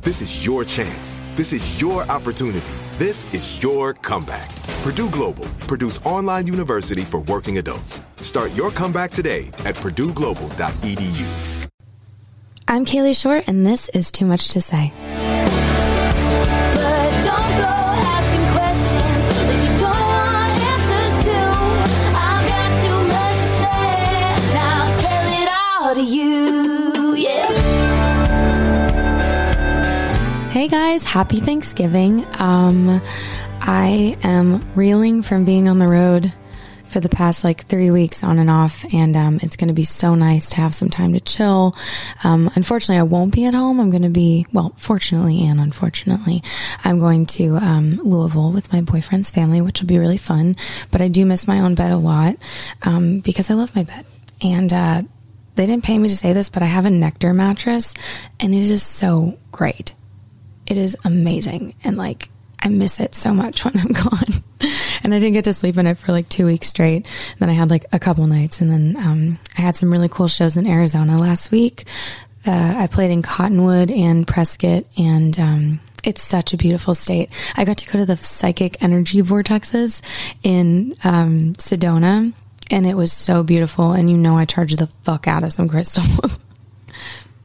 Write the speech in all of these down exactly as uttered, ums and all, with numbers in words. This is your chance. This is your opportunity. This is your comeback. Purdue Global, Purdue's online university for working adults. Start your comeback today at purdue global dot e d u. I'm Kaylee Short, and this is Too Much to Say. Hey guys, happy Thanksgiving. Um, I am reeling from being on the road for the past like three weeks on and off, and um, it's going to be so nice to have some time to chill. Um, unfortunately, I won't be at home. I'm going to be, well, fortunately and unfortunately, I'm going to um, Louisville with my boyfriend's family, which will be really fun. But I do miss my own bed a lot um, because I love my bed. And uh, they didn't pay me to say this, but I have a Nectar mattress, and it is so great. It is amazing, and like I miss it so much when I'm gone. And I didn't get to sleep in it for like two weeks straight. And then I had like a couple nights, and then um, I had some really cool shows in Arizona last week. Uh, I played in Cottonwood and Prescott, and um, it's such a beautiful state. I got to go to the Psychic Energy Vortexes in um, Sedona, and it was so beautiful. And you know, I charged the fuck out of some crystals.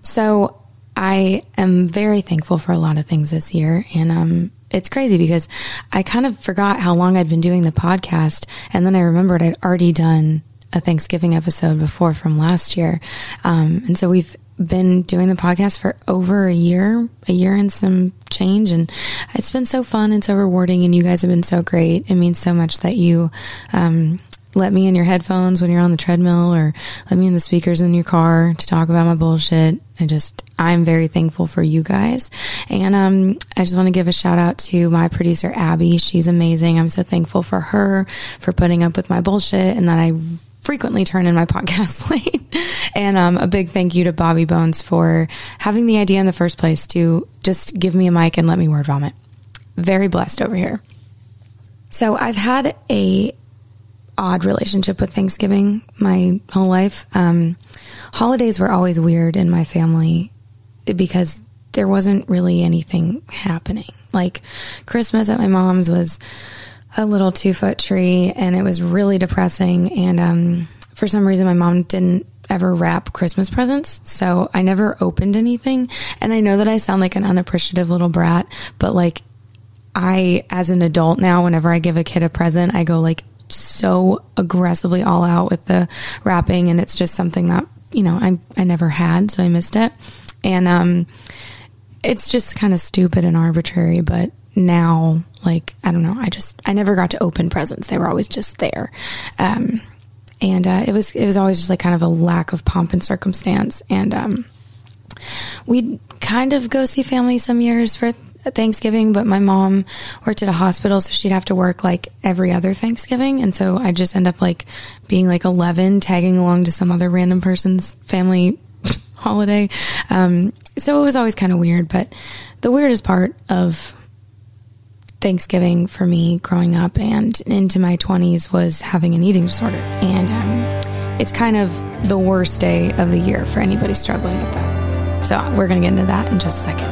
So I am very thankful for a lot of things this year, and um, it's crazy because I kind of forgot how long I'd been doing the podcast, and then I remembered I'd already done a Thanksgiving episode before from last year, um, and so we've been doing the podcast for over a year, a year and some change, and it's been so fun and so rewarding, and you guys have been so great. It means so much that you um let me in your headphones when you're on the treadmill, or let me in the speakers in your car to talk about my bullshit. I just, I'm very thankful for you guys. And um, I just want to give a shout out to my producer, Abby. She's amazing. I'm so thankful for her for putting up with my bullshit and that I frequently turn in my podcast late. And um, a big thank you to Bobby Bones for having the idea in the first place to just give me a mic and let me word vomit. Very blessed over here. So I've had a odd relationship with Thanksgiving my whole life. Um, holidays were always weird in my family because there wasn't really anything happening. Like Christmas at my mom's was a little two foot tree, and it was really depressing. And um, for some reason, my mom didn't ever wrap Christmas presents, so I never opened anything. And I know that I sound like an unappreciative little brat, but like I, as an adult now, whenever I give a kid a present, I go like so aggressively all out with the wrapping, and it's just something that, you know, I I never had, so I missed it. And um it's just kind of stupid and arbitrary, but now, like, I don't know, I just I never got to open presents. They were always just there. Um and uh it was it was always just like kind of a lack of pomp and circumstance. And um we'd kind of go see family some years for Thanksgiving, but my mom worked at a hospital, so she'd have to work like every other Thanksgiving, and so I just end up like being like eleven, tagging along to some other random person's family holiday. Um, so it was always kind of weird. But the weirdest part of Thanksgiving for me growing up and into my twenties was having an eating disorder. And um, it's kind of the worst day of the year for anybody struggling with that. So we're going to get into that in just a second.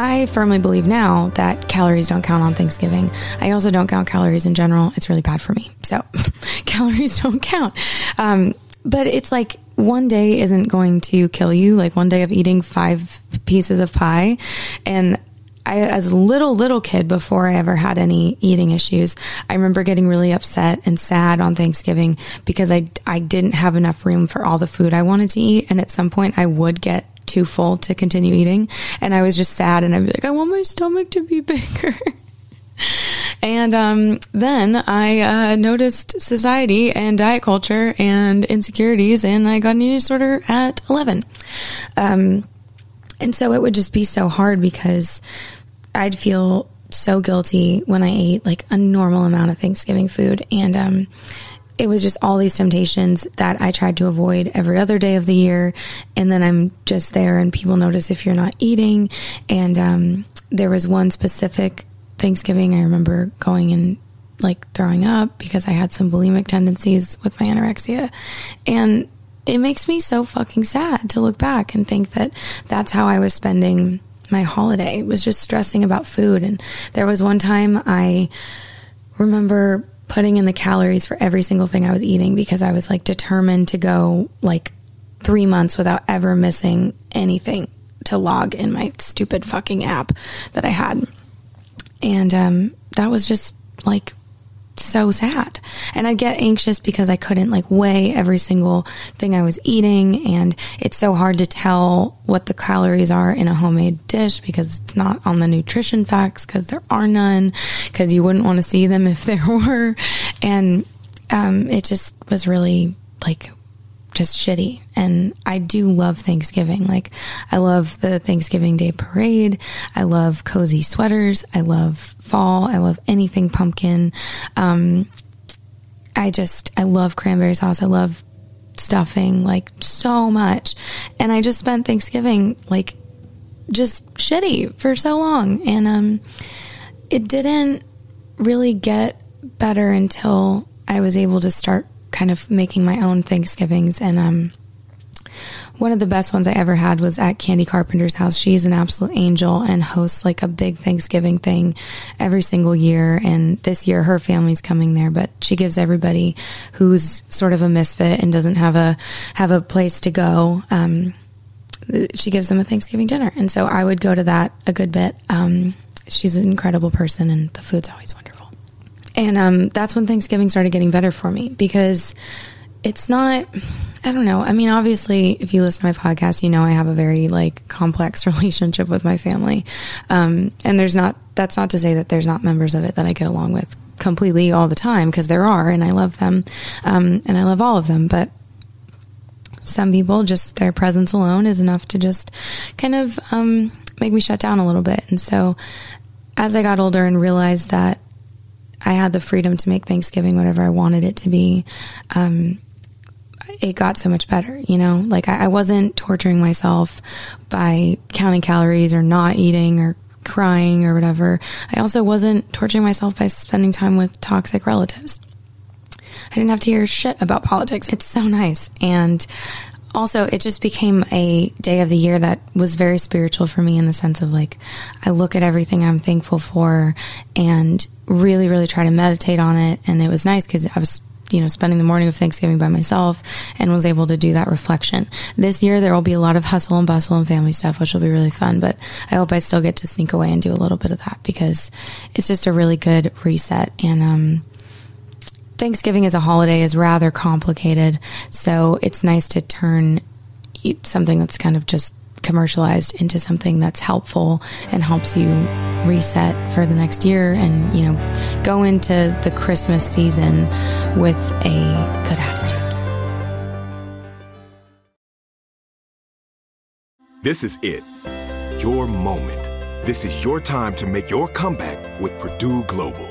I firmly believe now that calories don't count on Thanksgiving. I also don't count calories in general. It's really bad for me. So calories don't count. Um, but it's like one day isn't going to kill you. Like one day of eating five pieces of pie. And I, as a little, little kid, before I ever had any eating issues, I remember getting really upset and sad on Thanksgiving because I, I didn't have enough room for all the food I wanted to eat. And at some point I would get too full to continue eating. And I was just sad. And I'd be like, I want my stomach to be bigger. And um, then I uh, noticed society and diet culture and insecurities. And I got an eating disorder at eleven. Um, and so it would just be so hard because I'd feel so guilty when I ate like a normal amount of Thanksgiving food. And um, it was just all these temptations that I tried to avoid every other day of the year. And then I'm just there and people notice if you're not eating. And um, there was one specific Thanksgiving I remember going and like throwing up because I had some bulimic tendencies with my anorexia. And it makes me so fucking sad to look back and think that that's how I was spending my holiday. It was just stressing about food. And there was one time I remember putting in the calories for every single thing I was eating because I was like determined to go like three months without ever missing anything to log in my stupid fucking app that I had. And, um, that was just like so sad. And I'd get anxious because I couldn't like weigh every single thing I was eating. And it's so hard to tell what the calories are in a homemade dish because it's not on the nutrition facts because there are none, because you wouldn't want to see them if there were. And um, it just was really like just shitty. And I do love Thanksgiving. Like I love the Thanksgiving Day parade. I love cozy sweaters. I love fall. I love anything pumpkin. Um, I just, I love cranberry sauce. I love stuffing like so much. And I just spent Thanksgiving like just shitty for so long. And, um, it didn't really get better until I was able to start kind of making my own Thanksgivings. And, um, one of the best ones I ever had was at Candy Carpenter's house. She's an absolute angel and hosts like a big Thanksgiving thing every single year. And this year her family's coming there, but she gives everybody who's sort of a misfit and doesn't have a, have a place to go, um, she gives them a Thanksgiving dinner. And so I would go to that a good bit. Um, she's an incredible person, and the food's always wonderful. And um, that's when Thanksgiving started getting better for me, because it's not, I don't know. I mean, obviously, if you listen to my podcast, you know I have a very, like, complex relationship with my family. Um, and there's not, that's not to say that there's not members of it that I get along with completely all the time, because there are, and I love them. Um, and I love all of them. But some people, just their presence alone is enough to just kind of um, make me shut down a little bit. And so as I got older and realized that I had the freedom to make Thanksgiving whatever I wanted it to be, um, it got so much better, you know? Like, I, I wasn't torturing myself by counting calories or not eating or crying or whatever. I also wasn't torturing myself by spending time with toxic relatives. I didn't have to hear shit about politics. It's so nice. And also, it just became a day of the year that was very spiritual for me, in the sense of, like, I look at everything I'm thankful for and really, really try to meditate on it. And it was nice because I was, you know, spending the morning of Thanksgiving by myself and was able to do that reflection. This year, there will be a lot of hustle and bustle and family stuff, which will be really fun. But I hope I still get to sneak away and do a little bit of that, because it's just a really good reset. And, um, Thanksgiving as a holiday is rather complicated, so it's nice to turn something that's kind of just commercialized into something that's helpful and helps you reset for the next year, and, you know, go into the Christmas season with a good attitude. This is it, your moment. This is your time to make your comeback with Purdue Global.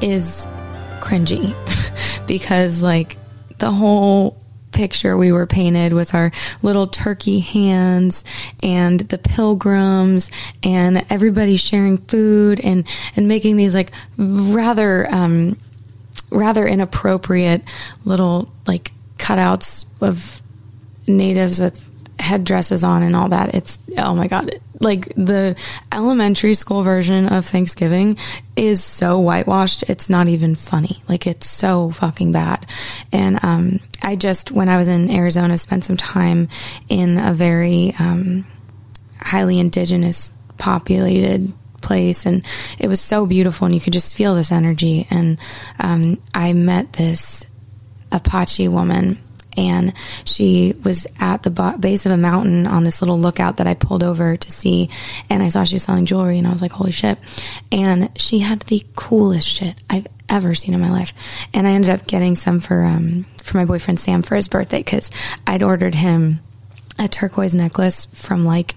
is cringy because, like, the whole picture we were painted with our little turkey hands and the pilgrims and everybody sharing food and, and making these, like, rather, um, rather inappropriate little, like, cutouts of natives with headdresses on and all that. It's, oh my God. Like, the elementary school version of Thanksgiving is so whitewashed. It's not even funny. Like, it's so fucking bad. And, um, I just, when I was in Arizona, spent some time in a very, um, highly indigenous populated place. And it was so beautiful, and you could just feel this energy. And, um, I met this Apache woman, and she was at the base of a mountain on this little lookout that I pulled over to see, and I saw she was selling jewelry, and I was like, holy shit. And she had the coolest shit I've ever seen in my life. And I ended up getting some for um, for my boyfriend Sam for his birthday, because I'd ordered him a turquoise necklace from, like,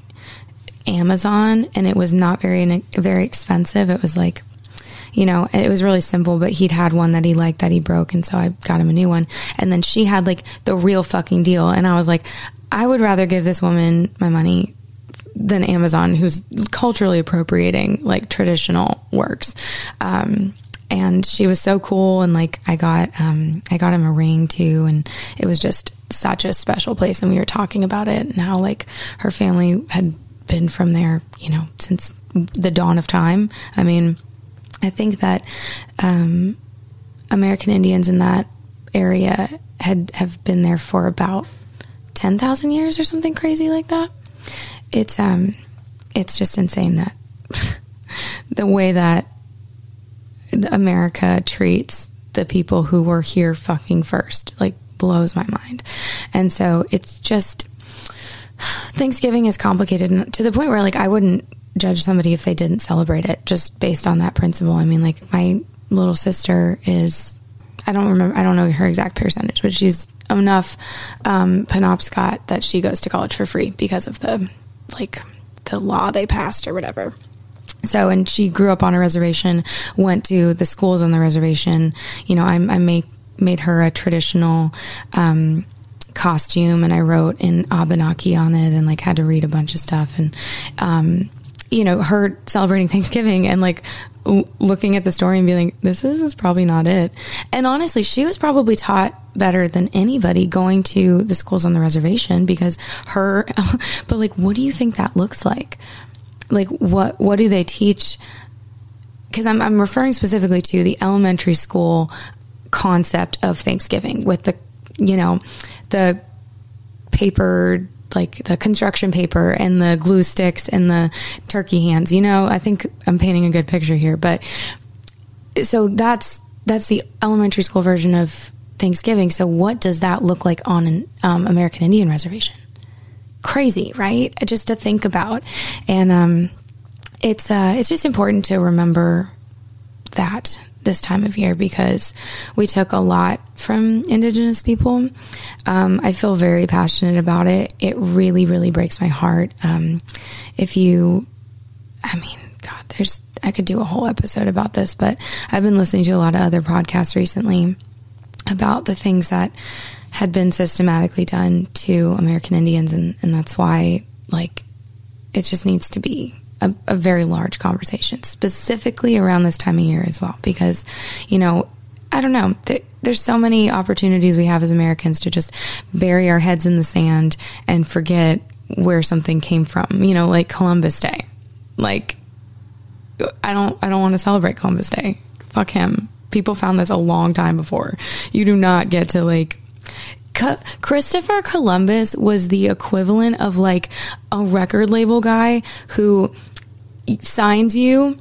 Amazon, and it was not very very expensive. It was like, you know, it was really simple, but he'd had one that he liked that he broke, and so I got him a new one. And then she had like the real fucking deal, and I was like, I would rather give this woman my money than Amazon, who's culturally appropriating like traditional works. Um, and she was so cool, and like I got um, I got him a ring too, and it was just such a special place. And we were talking about it and how like her family had been from there, you know, since the dawn of time. I mean, I think that um, American Indians in that area had have been there for about ten thousand years or something crazy like that. It's um, it's just insane that the way that America treats the people who were here fucking first, like, blows my mind. And so it's just, Thanksgiving is complicated, and to the point where like I wouldn't judge somebody if they didn't celebrate it just based on that principle. I mean, like my little sister is, I don't remember, I don't know her exact percentage, but she's enough um, Penobscot that she goes to college for free because of the like the law they passed or whatever. So, and she grew up on a reservation, went to the schools on the reservation. You know, I, I make, made her a traditional um, costume, and I wrote in Abenaki on it, and like had to read a bunch of stuff. And, um, you know, her celebrating Thanksgiving and like l- looking at the story and being like, this, this is probably not it. And honestly, she was probably taught better than anybody going to the schools on the reservation, because her, but like, what do you think that looks like? Like what, what do they teach? Cause I'm, I'm referring specifically to the elementary school concept of Thanksgiving with the, you know, the paper, like the construction paper and the glue sticks and the turkey hands, you know, I think I'm painting a good picture here, but so that's, that's the elementary school version of Thanksgiving. So what does that look like on an um, American Indian reservation? Crazy, right? Just to think about. And um, it's uh, it's just important to remember that this time of year, because we took a lot from Indigenous people. Um, I feel very passionate about it. It really, really breaks my heart. Um, if you, I mean, God, there's, I could do a whole episode about this, but I've been listening to a lot of other podcasts recently about the things that had been systematically done to American Indians, and, and that's why like it just needs to be a, a very large conversation specifically around this time of year as well, because, you know, I don't know, th- there's so many opportunities we have as Americans to just bury our heads in the sand and forget where something came from, you know, like Columbus Day. Like I don't I don't want to celebrate Columbus Day. Fuck him. People found this a long time before. You do not get to like Christopher Columbus was the equivalent of like a record label guy who signs you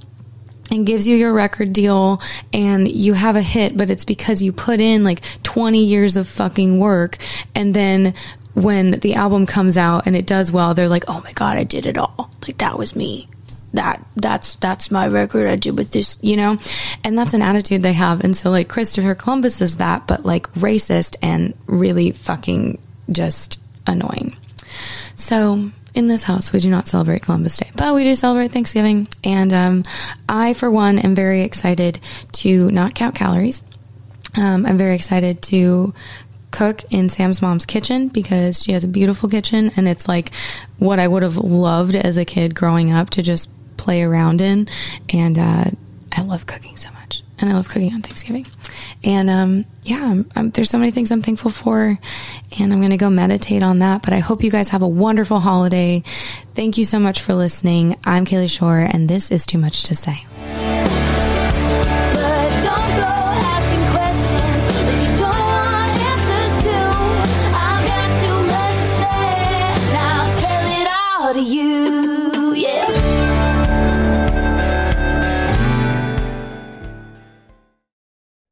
and gives you your record deal, and you have a hit, but it's because you put in like twenty years of fucking work. And then when the album comes out and it does well, they're like, oh my God, I did it all. Like that was me. That that's that's my record I did with this, you know, and that's an attitude they have. And so like Christopher Columbus is that, but like racist and really fucking just annoying. So in this house, we do not celebrate Columbus Day, but we do celebrate Thanksgiving. And um, I, for one, am very excited to not count calories. Um, I'm very excited to cook in Sam's mom's kitchen, because she has a beautiful kitchen, and it's like what I would have loved as a kid growing up to just play around in. And uh I love cooking so much, and I love cooking on Thanksgiving. And um yeah I'm, I'm, there's so many things I'm thankful for, and I'm gonna go meditate on that. But I hope you guys have a wonderful holiday. Thank you so much for listening. I'm Kaylee Shore, and this is Too Much to Say.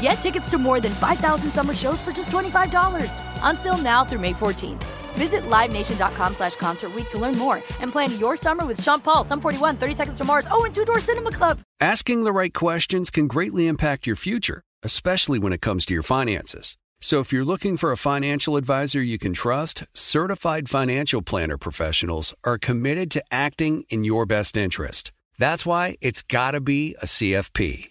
Get tickets to more than five thousand summer shows for just twenty-five dollars. Until now through May fourteenth. Visit live nation dot com slash concert week to learn more and plan your summer with Sean Paul, Sum forty-one, thirty seconds to Mars, oh, and Two Door Cinema Club. Asking the right questions can greatly impact your future, especially when it comes to your finances. So if you're looking for a financial advisor you can trust, certified financial planner professionals are committed to acting in your best interest. That's why it's gotta be a C F P.